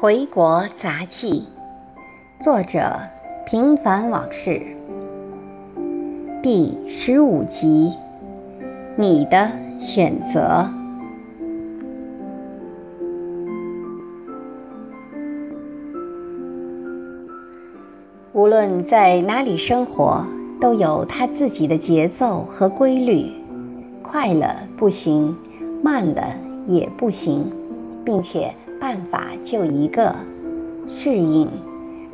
回国杂记》，作者平凡往事，第15集，你的选择。无论在哪里生活，都有他自己的节奏和规律，快了不行，慢了也不行，并且办法就一个，适应，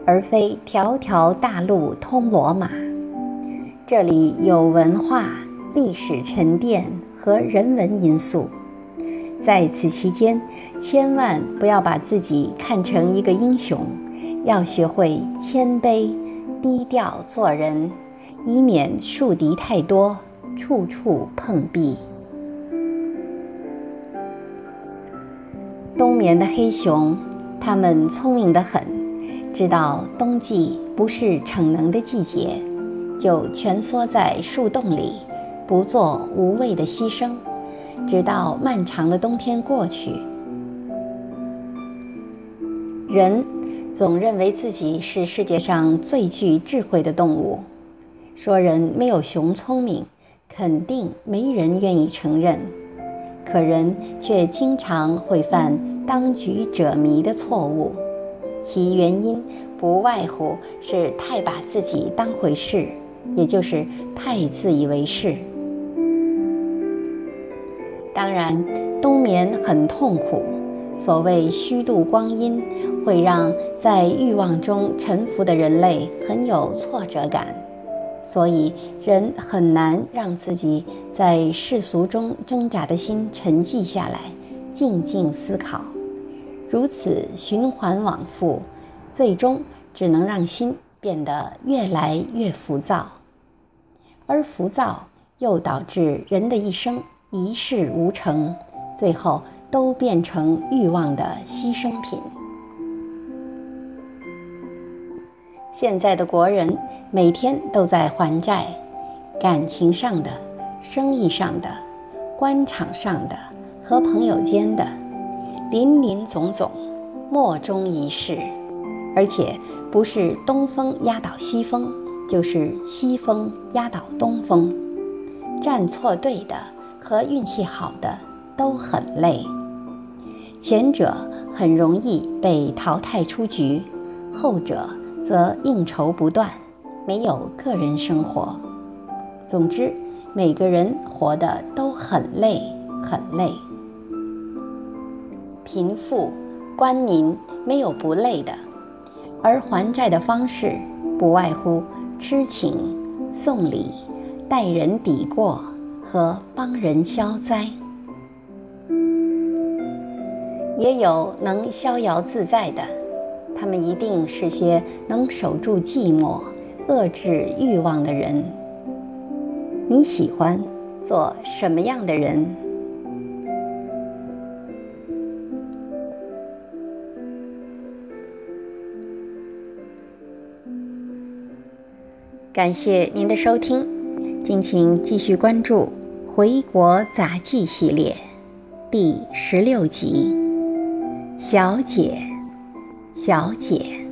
而非条条大路通罗马。这里有文化、历史沉淀和人文因素，在此期间，千万不要把自己看成一个英雄，要学会谦卑低调做人，以免树敌太多，处处碰壁。冬眠的黑熊，它们聪明得很，知道冬季不是逞能的季节，就蜷缩在树洞里，不做无谓的牺牲，直到漫长的冬天过去。人总认为自己是世界上最具智慧的动物，说人没有熊聪明，肯定没人愿意承认，可人却经常会犯当局者迷的错误，其原因不外乎是太把自己当回事，也就是太自以为是。当然，冬眠很痛苦，所谓虚度光阴，会让在欲望中沉浮的人类很有挫折感，所以人很难让自己在世俗中挣扎的心沉寂下来，静静思考。如此循环往复，最终只能让心变得越来越浮躁，而浮躁又导致人的一生一事无成，最后都变成欲望的牺牲品。现在的国人每天都在还债，感情上的、生意上的、官场上的和朋友间的，林林总总，莫衷一是。而且不是东风压倒西风，就是西风压倒东风，站错队的和运气好的都很累。前者很容易被淘汰出局，后者则应酬不断，没有个人生活。总之，每个人活得都很累很累。贫富官民没有不累的，而还债的方式不外乎痴情、送礼、待人抵过和帮人消灾。也有能逍遥自在的，他们一定是些能守住寂寞、遏制欲望的人。你喜欢做什么样的人？感谢您的收听，敬请继续关注《回国杂记》系列第16集，小姐，小姐。